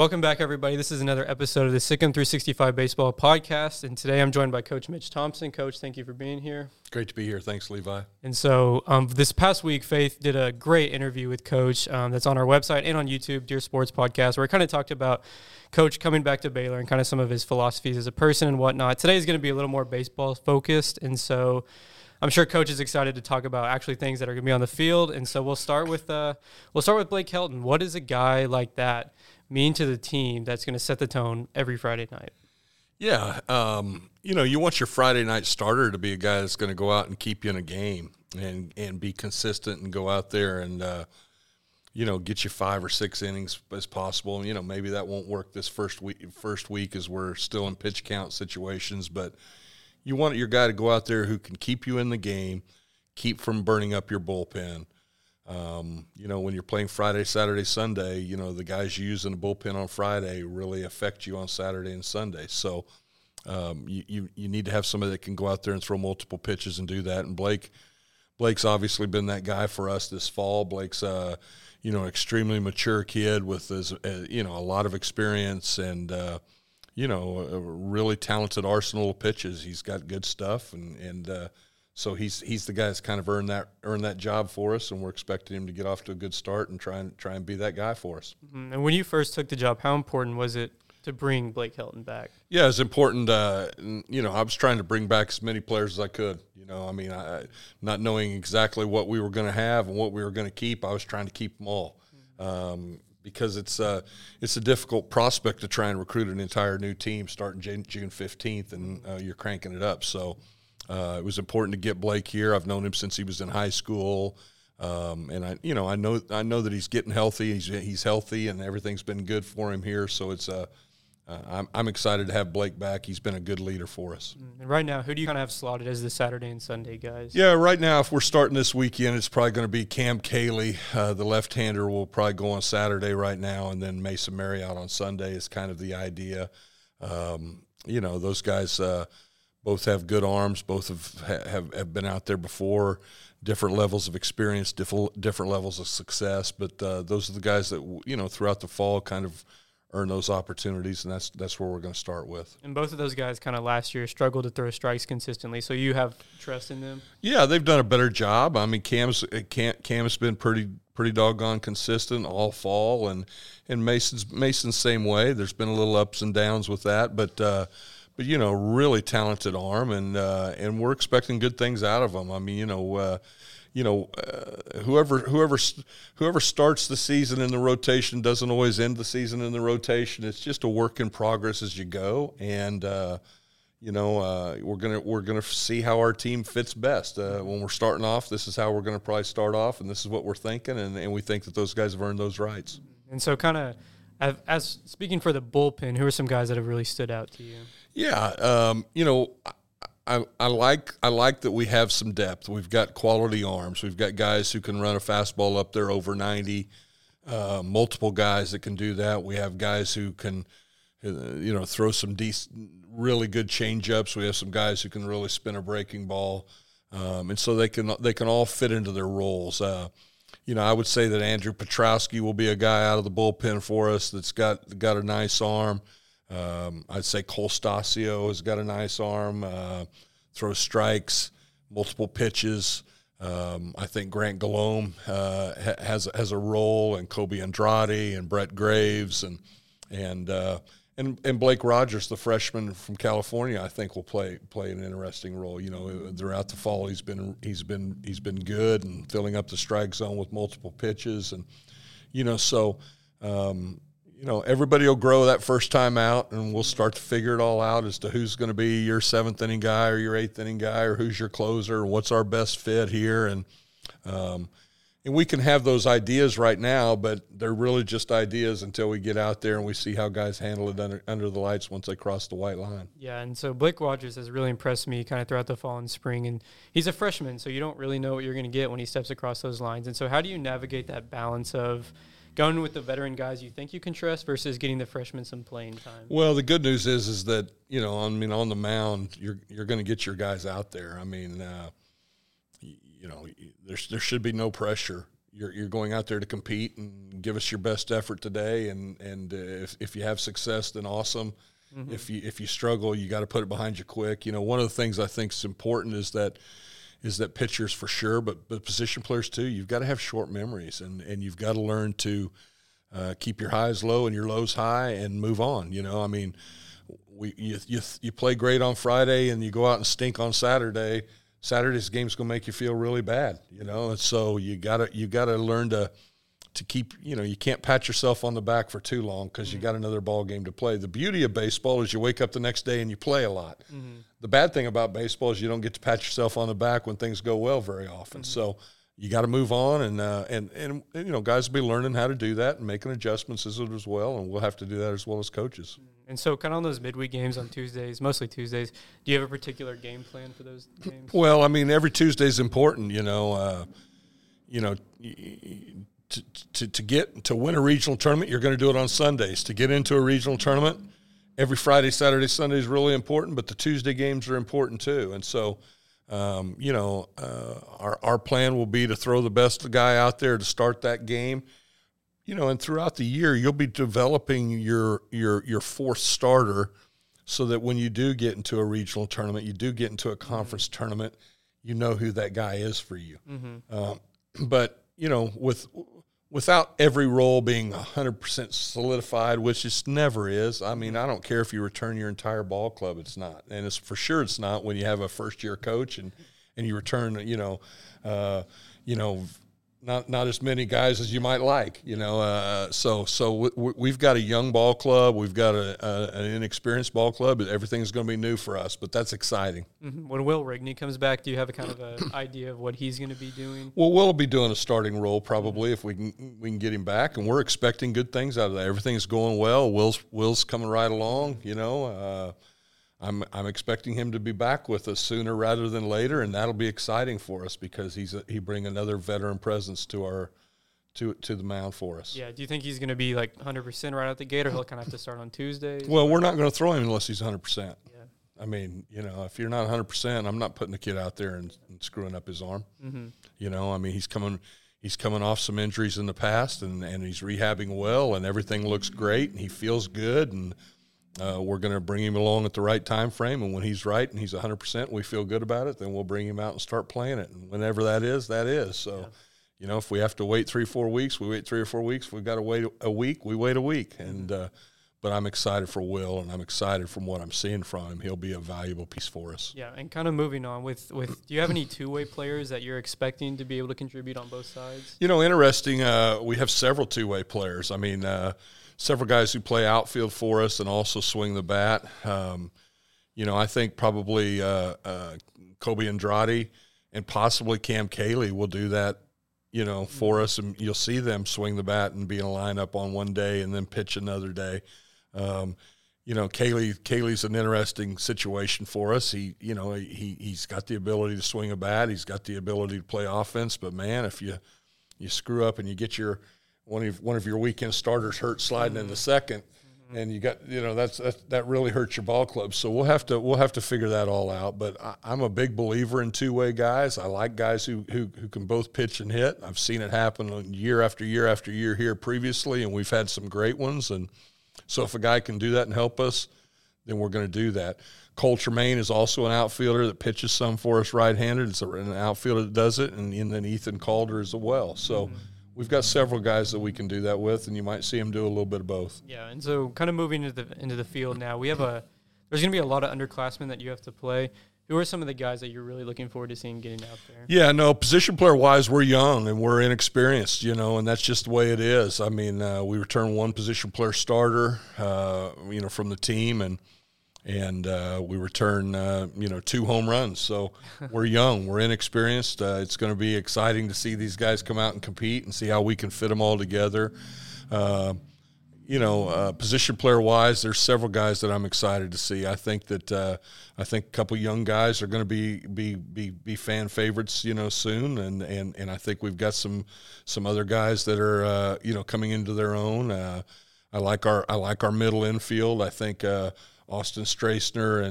Welcome back, everybody. This is another episode of the Sikkim 365 Baseball Podcast, and today I'm joined by Coach Mitch Thompson. Coach, thank you for being here. Great to be here. Thanks, Levi. And so this past week, Faith did a great interview with Coach that's on our website and on YouTube, Dear Sports Podcast, where I kind of talked about Coach coming back to Baylor and kind of some of his philosophies as a person and whatnot. Today is going to be a little more baseball-focused, and so I'm sure Coach is excited to talk about actually things that are going to be on the field. And so we'll start with Blake Helton. What is a guy like that mean to the team that's going to set the tone every Friday night? Yeah, you want your Friday night starter to be a guy that's going to go out and keep you in a game and be consistent and go out there and, get you 5 or 6 innings as possible. And, maybe that won't work this first week as we're still in pitch count situations. But you want your guy to go out there who can keep you in the game, keep from burning up your bullpen. When you're playing Friday, Saturday, Sunday, the guys you use in the bullpen on Friday really affect you on Saturday and Sunday. So you need to have somebody that can go out there and throw multiple pitches and do that. And Blake's obviously been that guy for us this fall. Blake's extremely mature kid with his, a lot of experience and a really talented arsenal of pitches. He's got good stuff and so he's the guy that's kind of earned that job for us, and we're expecting him to get off to a good start and try and be that guy for us. Mm-hmm. And when you first took the job, how important was it to bring Blake Helton back? Yeah, it's important. I was trying to bring back as many players as I could. Not knowing exactly what we were going to have and what we were going to keep, I was trying to keep them all. Mm-hmm. Because it's a difficult prospect to try and recruit an entire new team starting June 15th, and you're cranking it up. So it was important to get Blake here. I've known him since he was in high school, and I know that he's getting healthy. He's healthy, and everything's been good for him here. So it's I'm excited to have Blake back. He's been a good leader for us. And right now, who do you kind of have slotted as the Saturday and Sunday guys? Yeah, right now, if we're starting this weekend, it's probably going to be Cam Cayley. The left-hander will probably go on Saturday right now, and then Mason Marriott on Sunday is kind of the idea. Those guys both have good arms, both have been out there before, different levels of experience, different levels of success. But those are the guys that, throughout the fall kind of earn those opportunities, and that's where we're going to start with. And both of those guys kind of last year struggled to throw strikes consistently, so you have trust in them? Yeah, they've done a better job. I mean, Cam's been pretty doggone consistent all fall, and Mason's same way. There's been a little ups and downs with that, but really talented arm, and we're expecting good things out of them. I mean, whoever starts the season in the rotation doesn't always end the season in the rotation. It's just a work in progress as you go, and we're gonna see how our team fits best. When we're starting off, this is how we're gonna probably start off, and this is what we're thinking, and we think that those guys have earned those rights. And so, kind of, as speaking for the bullpen, who are some guys that have really stood out to you? Yeah, I like that we have some depth. We've got quality arms. We've got guys who can run a fastball up there over 90, multiple guys that can do that. We have guys who can, throw some really good changeups. We have some guys who can really spin a breaking ball, and so they can all fit into their roles. I would say that Andrew Petrowski will be a guy out of the bullpen for us that's got a nice arm. I'd say Cole Stacio has got a nice arm, throws strikes, multiple pitches. I think Grant Gallome has a role, and Kobe Andrade and Brett Graves and Blake Rogers, the freshman from California, I think will play an interesting role. Throughout the fall, he's been good and filling up the strike zone with multiple pitches, and so. Everybody will grow that first time out, and we'll start to figure it all out as to who's going to be your 7th-inning guy or your 8th-inning guy or who's your closer or what's our best fit here. And we can have those ideas right now, but they're really just ideas until we get out there and we see how guys handle it under the lights once they cross the white line. Yeah, and so Blake Rogers has really impressed me kind of throughout the fall and spring, and he's a freshman, so you don't really know what you're going to get when he steps across those lines. And so how do you navigate that balance of – going with the veteran guys you think you can trust versus getting the freshmen some playing time? Well, the good news is that, on the mound, you're going to get your guys out there. I mean, there should be no pressure. you're going out there to compete and give us your best effort today. And if you have success, then awesome. Mm-hmm. If you struggle, you got to put it behind you quick. You know, one of the things I think is important is that pitchers for sure, but position players too, you've got to have short memories and you've got to learn to keep your highs low and your lows high and move on. You know, I mean, you play great on Friday and you go out and stink on Saturday. Saturday's game's gonna make you feel really bad, you know. And so you gotta learn to keep. You know, you can't pat yourself on the back for too long because mm-hmm. you got another ball game to play. The beauty of baseball is you wake up the next day and you play a lot. Mm-hmm. The bad thing about baseball is you don't get to pat yourself on the back when things go well very often. Mm-hmm. So you got to move on, and you know, guys will be learning how to do that and making adjustments as well. And we'll have to do that as well as coaches. Mm-hmm. And so kind of on those midweek games on Tuesdays, mostly Tuesdays, do you have a particular game plan for those games? Well, I mean, every Tuesday is important, you know, to get to win a regional tournament, you're going to do it on Sundays. To get into a regional tournament, every Friday, Saturday, Sunday is really important, but the Tuesday games are important too. And so, you know, our plan will be to throw the best guy out there to start that game. You know, and throughout the year, you'll be developing your fourth starter so that when you do get into a regional tournament, you do get into a conference mm-hmm. tournament, you know who that guy is for you. Mm-hmm. But, you know, without every role being 100% solidified, which it never is, I mean, I don't care if you return your entire ball club, it's not. And it's for sure it's not when you have a first-year coach and you return, not as many guys as you might like, you know. So we've got a young ball club. We've got an inexperienced ball club. Everything's going to be new for us, but that's exciting. Mm-hmm. When Will Rigney comes back, do you have a kind of an idea of what he's going to be doing? Well, Will will be doing a starting role probably if we can get him back, and we're expecting good things out of that. Everything's going well. Will's coming right along, you know. I'm expecting him to be back with us sooner rather than later, and that'll be exciting for us because he bring another veteran presence to our to the mound for us. Yeah, do you think he's going to be like 100% right out the gate, or he'll kind of have to start on Tuesdays? Well, we're not going to throw him unless he's 100%. Yeah. I mean, you know, if you're not 100%, I'm not putting a kid out there and screwing up his arm. Mm-hmm. You know, I mean, he's coming off some injuries in the past, and he's rehabbing well, and everything looks great, and he feels good, and we're going to bring him along at the right time frame, and when he's right and he's 100%, we feel good about it, then we'll bring him out and start playing it. And whenever that is. So, yeah. You know, if we have to wait 3 or 4 weeks, we wait 3 or 4 weeks. If we've got to wait a week, we wait a week. And but I'm excited for Will, and I'm excited from what I'm seeing from him. He'll be a valuable piece for us. Yeah, and kind of moving on with do you have any two-way players that you're expecting to be able to contribute on both sides? You know, interesting, we have several two-way players. I mean, several guys who play outfield for us and also swing the bat. You know, I think probably Kobe Andrade and possibly Cam Cayley will do that, you know, for us. And you'll see them swing the bat and be in a lineup on one day and then pitch another day. You know, Cayley's an interesting situation for us. He's got the ability to swing a bat. He's got the ability to play offense. But, man, if you screw up and you get your – one of your weekend starters hurt sliding in the second, and you got, you know, that really hurts your ball club. So we'll have to figure that all out. But I'm a big believer in two-way guys. I like guys who can both pitch and hit. I've seen it happen year after year after year here previously, and we've had some great ones. And so if a guy can do that and help us, then we're going to do that. Cole Tremaine is also an outfielder that pitches some for us right-handed. It's an outfielder that does it, and then Ethan Calder as well. So. Mm-hmm. We've got several guys that we can do that with, and you might see them do a little bit of both. Yeah, and so kind of moving into the field now, we have there's going to be a lot of underclassmen that you have to play. Who are some of the guys that you're really looking forward to seeing getting out there? Yeah, no, position player-wise, we're young and we're inexperienced, you know, and that's just the way it is. I mean, we return one position player starter, you know, from the team, and we return, you know, 2 home runs. So we're young, we're inexperienced. It's going to be exciting to see these guys come out and compete and see how we can fit them all together. You know, position player-wise, there's several guys that I'm excited to see. I think that a couple young guys are going to be fan favorites, you know, soon, and I think we've got some other guys that are, you know, coming into their own. I like our middle infield. I think. Austin Strasner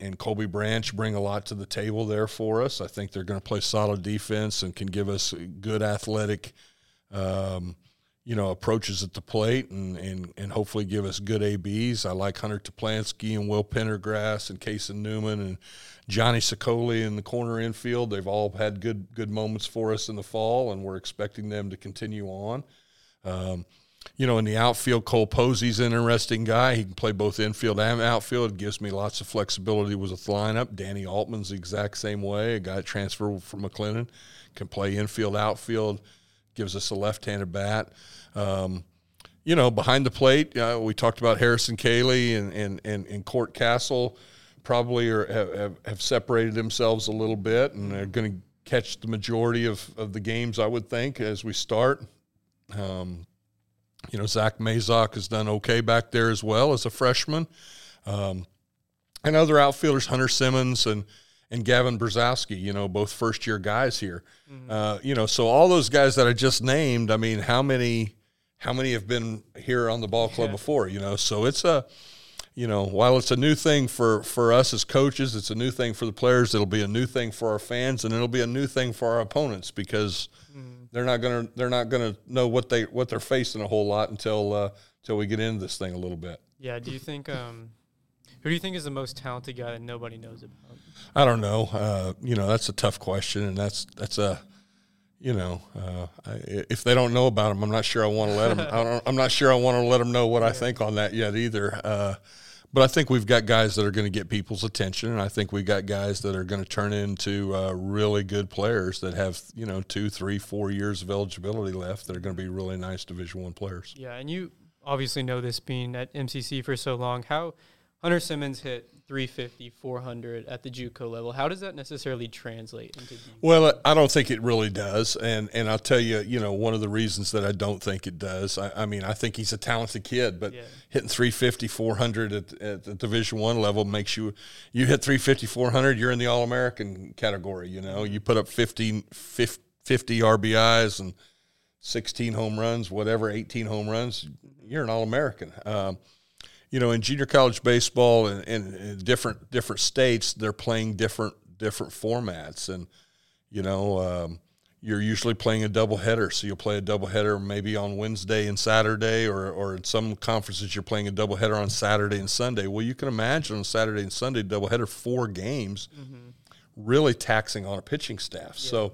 and Colby Branch bring a lot to the table there for us. I think they're going to play solid defense and can give us good athletic approaches at the plate and hopefully give us good ABs. I like Hunter Topolski and Will Pintergrass and Kaysen Newman and Johnny Sicoli in the corner infield. They've all had good moments for us in the fall, and we're expecting them to continue on. In the outfield, Cole Posey's an interesting guy. He can play both infield and outfield. It gives me lots of flexibility with the lineup. Danny Altman's the exact same way. A guy transferred from McClendon can play infield, outfield. Gives us a left-handed bat. Behind the plate, we talked about Harrison Cayley and Court Castle probably have separated themselves a little bit, and they're going to catch the majority of the games, I would think, as we start. Zach Mazok has done okay back there as well as a freshman. And other outfielders, Hunter Simmons and Gavin Brzozowski, both first-year guys here. Mm-hmm. So all those guys that I just named, I mean, how many have been here on the ball club before, So it's while it's a new thing for us as coaches, it's a new thing for the players, it'll be a new thing for our fans, and it'll be a new thing for our opponents because they're not gonna know what they're facing a whole lot until we get into this thing a little bit. Yeah, do you think who do you think is the most talented guy that nobody knows about? I don't know. That's a tough question, and if they don't know about him, I'm not sure I want to let them. I'm not sure I want to let them know what I think on that yet either. But I think we've got guys that are going to get people's attention, and I think we've got guys that are going to turn into really good players that have 2, 3, 4 years of eligibility left that are going to be really nice Division I players. Yeah, and you obviously know this being at MCC for so long. How Hunter Simmons hit 350, 400 at the JUCO level. How does that necessarily translate into JUCO? Well, I don't think it really does, and I'll tell you, one of the reasons that I don't think it does. I mean, I think he's a talented kid, but hitting 350, 400 at the Division I level makes you hit 350, 400, you're in the All-American category, You put up 50 RBIs and 16 home runs, whatever, 18 home runs, you're an All-American. In junior college baseball and different states, they're playing different formats, and you're usually playing a doubleheader. So you'll play a doubleheader maybe on Wednesday and Saturday, or in some conferences you're playing a doubleheader on Saturday and Sunday. Well, you can imagine on Saturday and Sunday doubleheader 4 games, really taxing on a pitching staff. Yeah. So.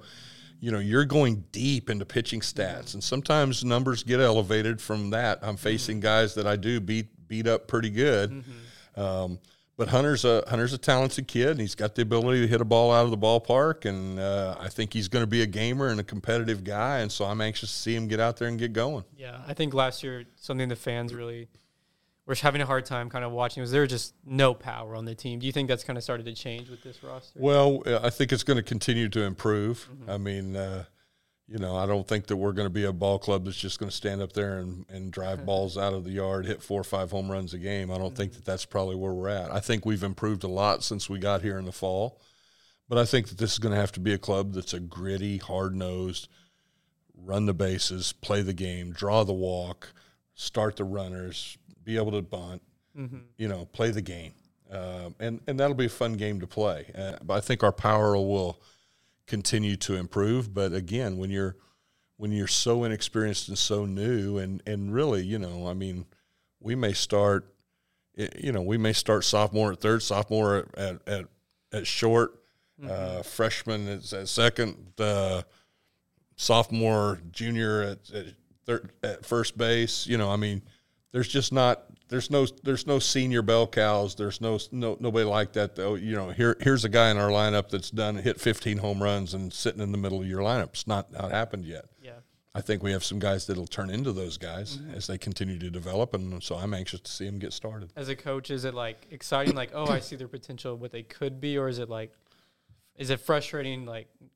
You're going deep into pitching stats, and sometimes numbers get elevated from that. I'm facing guys that I do beat up pretty good. Mm-hmm. But Hunter's a talented kid, and he's got the ability to hit a ball out of the ballpark, and I think he's going to be a gamer and a competitive guy, and so I'm anxious to see him get out there and get going. Yeah, I think last year something the fans really – we're having a hard time kind of watching. Was there just no power on the team? Do you think that's kind of started to change with this roster? Well, I think it's going to continue to improve. Mm-hmm. I mean, I don't think that we're going to be a ball club that's just going to stand up there and drive balls out of the yard, hit 4 or 5 home runs a game. I don't think that that's probably where we're at. I think we've improved a lot since we got here in the fall. But I think that this is going to have to be a club that's a gritty, hard-nosed, run the bases, play the game, draw the walk, start the runners, be able to bunt, play the game. And that'll be a fun game to play. But I think our power will continue to improve. But, again, when you're so inexperienced and so new and really, we may start, sophomore at third, sophomore at short, freshman at second, sophomore, junior at third, at first base, There's just not. There's no senior bell cows. There's no nobody like that though. Here's a guy in our lineup that's hit 15 home runs and sitting in the middle of your lineup. It's not happened yet. Yeah. I think we have some guys that'll turn into those guys as they continue to develop, and so I'm anxious to see them get started. As a coach, is it exciting? I see their potential, what they could be, or is it is it frustrating?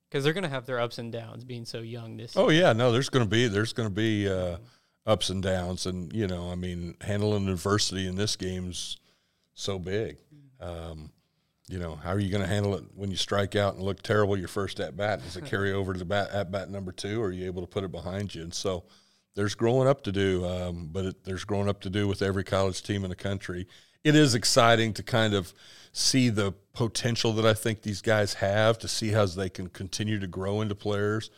Because they're going to have their ups and downs being so young this year. Oh yeah, no, there's going to be. Ups and downs, and handling adversity in this game's so big. How are you going to handle it when you strike out and look terrible your first at bat? Does it carry over to the at bat number 2, or are you able to put it behind you? And so, there's growing up to do, there's growing up to do with every college team in the country. It is exciting to kind of see the potential that I think these guys have, to see how they can continue to grow into players.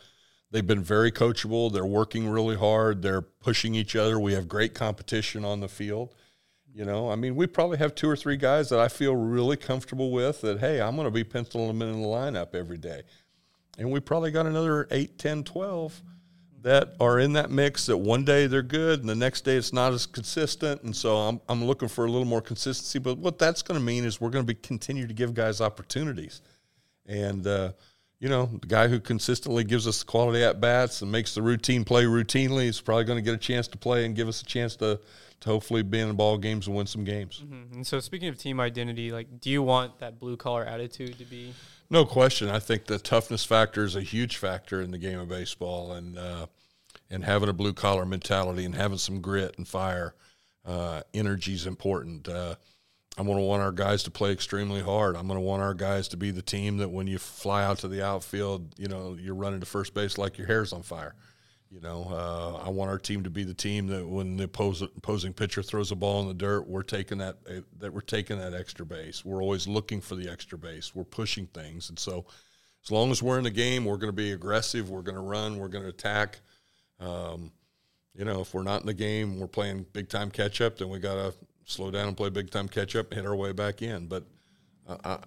They've been very coachable. They're working really hard. They're pushing each other. We have great competition on the field. You know, I mean, we probably have two or three guys that I feel really comfortable with that, hey, I'm going to be penciling them in the lineup every day. And we probably got another 8, 10, 12 that are in that mix that one day they're good and the next day it's not as consistent. And so I'm looking for a little more consistency. But what that's going to mean is we're going to be continue to give guys opportunities. And, you know, the guy who consistently gives us quality at-bats and makes the routine play routinely is probably going to get a chance to play and give us a chance to hopefully be in the ball games and win some games. Mm-hmm. And so speaking of team identity, like, do you want that blue-collar attitude to be? No question. I think the toughness factor is a huge factor in the game of baseball, and having a blue-collar mentality and having some grit and fire, energy is important. I'm going to want our guys to play extremely hard. I'm going to want our guys to be the team that when you fly out to the outfield, you know, you're running to first base like your hair's on fire. You know, I want our team to be the team that when the opposing pitcher throws a ball in the dirt, we're taking that extra base. We're always looking for the extra base. We're pushing things. And so as long as we're in the game, we're going to be aggressive. We're going to run. We're going to attack. You know, if we're not in the game, we're playing big-time catch-up, then we got to – slow down and play big-time catch-up and hit our way back in. But, I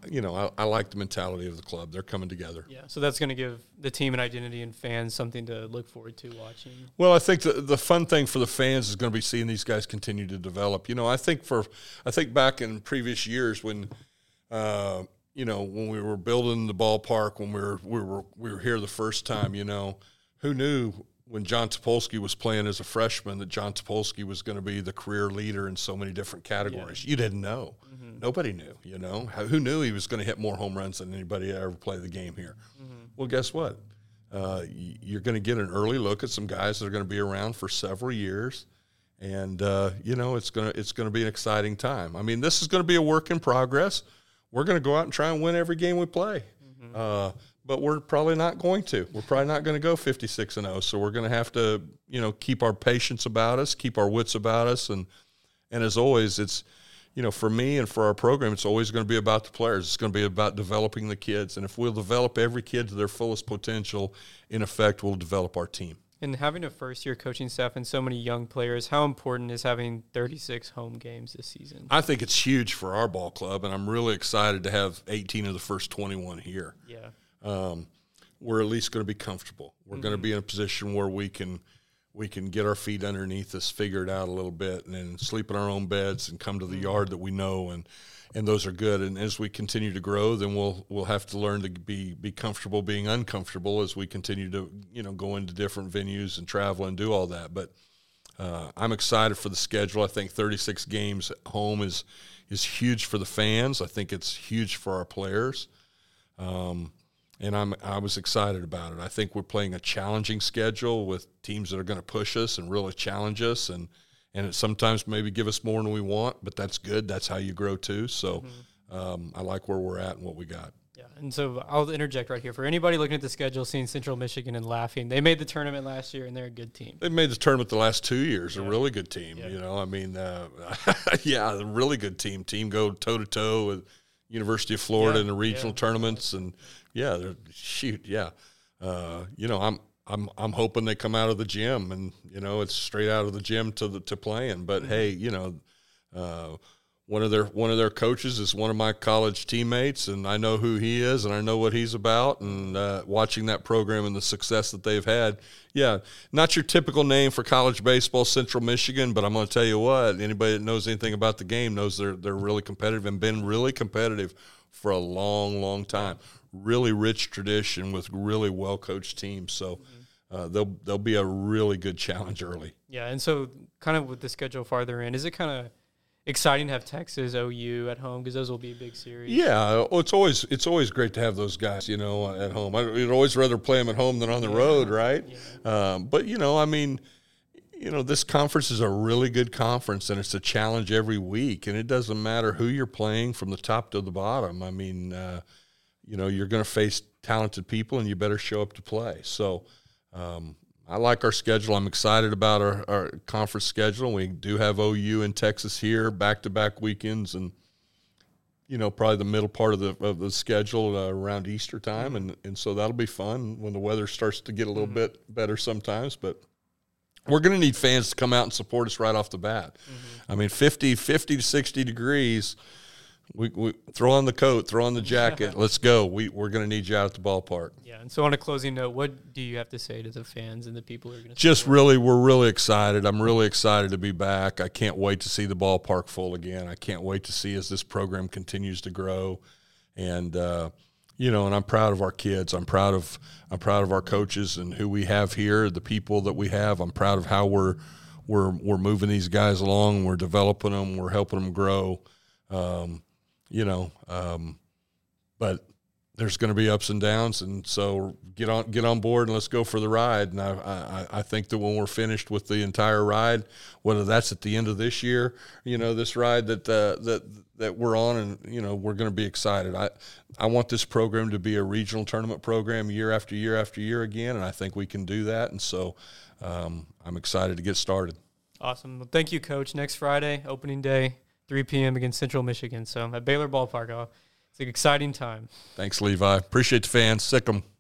like the mentality of the club. They're coming together. Yeah, so that's going to give the team an identity and fans something to look forward to watching. Well, I think the fun thing for the fans is going to be seeing these guys continue to develop. You know, I think back in previous years when, you know, when we were building the ballpark, when we were here the first time, you know, who knew – when John Topolski was playing as a freshman, that John Topolski was going to be the career leader in so many different categories. Yeah. You didn't know. Mm-hmm. Nobody knew, you know. Who knew he was going to hit more home runs than anybody that ever played the game here? Mm-hmm. Well, guess what? You're going to get an early look at some guys that are going to be around for several years, and, you know, it's going to be an exciting time. I mean, this is going to be a work in progress. We're going to go out and try and win every game we play. Mm-hmm. But we're probably not going to. We're probably not going to go 56-0. So we're going to have to, you know, keep our patience about us, keep our wits about us, and as always, it's, you know, for me and for our program, it's always going to be about the players. It's going to be about developing the kids, and if we'll develop every kid to their fullest potential, in effect, we'll develop our team. And having a first-year coaching staff and so many young players, how important is having 36 home games this season? I think it's huge for our ball club, and I'm really excited to have 18 of the first 21 here. Yeah. We're at least going to be comfortable. We're mm-hmm. going to be in a position where we can get our feet underneath us, figure it out a little bit, and then sleep in our own beds and come to the yard that we know, and those are good. And as we continue to grow, then we'll have to learn to be comfortable being uncomfortable as we continue to, you know, go into different venues and travel and do all that. But I'm excited for the schedule. I think 36 games at home is huge for the fans. I think it's huge for our players. And I was excited about it. I think we're playing a challenging schedule with teams that are going to push us and really challenge us, and it sometimes maybe give us more than we want, but that's good. That's how you grow too. So I like where we're at and what we got. Yeah, and so I'll interject right here. For anybody looking at the schedule, seeing Central Michigan and laughing, they made the tournament last year, and they're a good team. They made the tournament the last 2 years, yeah. A really good team. Yeah. You know, I mean, yeah, a really good team. Team go toe-to-toe with University of Florida in the regional tournaments, and you know, I'm hoping they come out of the gym, and you know, it's straight out of the gym to playing. But hey, you know, one of their coaches is one of my college teammates, and I know who he is, and I know what he's about. And watching that program and the success that they've had, yeah, not your typical name for college baseball, Central Michigan. But I'm going to tell you what, anybody that knows anything about the game knows they're really competitive and been really competitive for a long, long time. Really rich tradition with really well-coached teams. So they'll be a really good challenge early. Yeah, and so kind of with the schedule farther in, is it kind of exciting to have Texas, OU at home, because those will be a big series? Yeah, it's always great to have those guys, you know, at home. I'd always rather play them at home than on the road, right? Yeah. But, you know, I mean, you know, this conference is a really good conference, and it's a challenge every week, and it doesn't matter who you're playing from the top to the bottom. I mean, you know, you're going to face talented people, and you better show up to play. So I like our schedule. I'm excited about our conference schedule. We do have OU and Texas here back-to-back weekends, and you know, probably the middle part of the schedule around Easter time, and so that'll be fun when the weather starts to get a little bit better sometimes. But we're going to need fans to come out and support us right off the bat. I mean, 50 to 60 degrees, we throw on the coat, throw on the jacket, let's go. We're going to need you out at the ballpark. Yeah, and so on a closing note, what do you have to say to the fans and the people who are going to just really, we're really excited. I'm really excited to be back. I can't wait to see the ballpark full again. I can't wait to see as this program continues to grow. And, you know, and I'm proud of our kids. I'm proud of our coaches and who we have here, the people that we have. I'm proud of how we're moving these guys along. We're developing them. We're helping them grow. But there's going to be ups and downs, and so get on board and let's go for the ride. And I think that when we're finished with the entire ride, whether that's at the end of this year, you know, this ride that we're on, and, you know, we're going to be excited. I want this program to be a regional tournament program year after year after year again, and I think we can do that. And so I'm excited to get started. Awesome. Well, thank you, Coach. Next Friday, opening day, 3 p.m. against Central Michigan. So at Baylor Ballpark, it's an exciting time. Thanks, Levi. Appreciate the fans. Sikkim.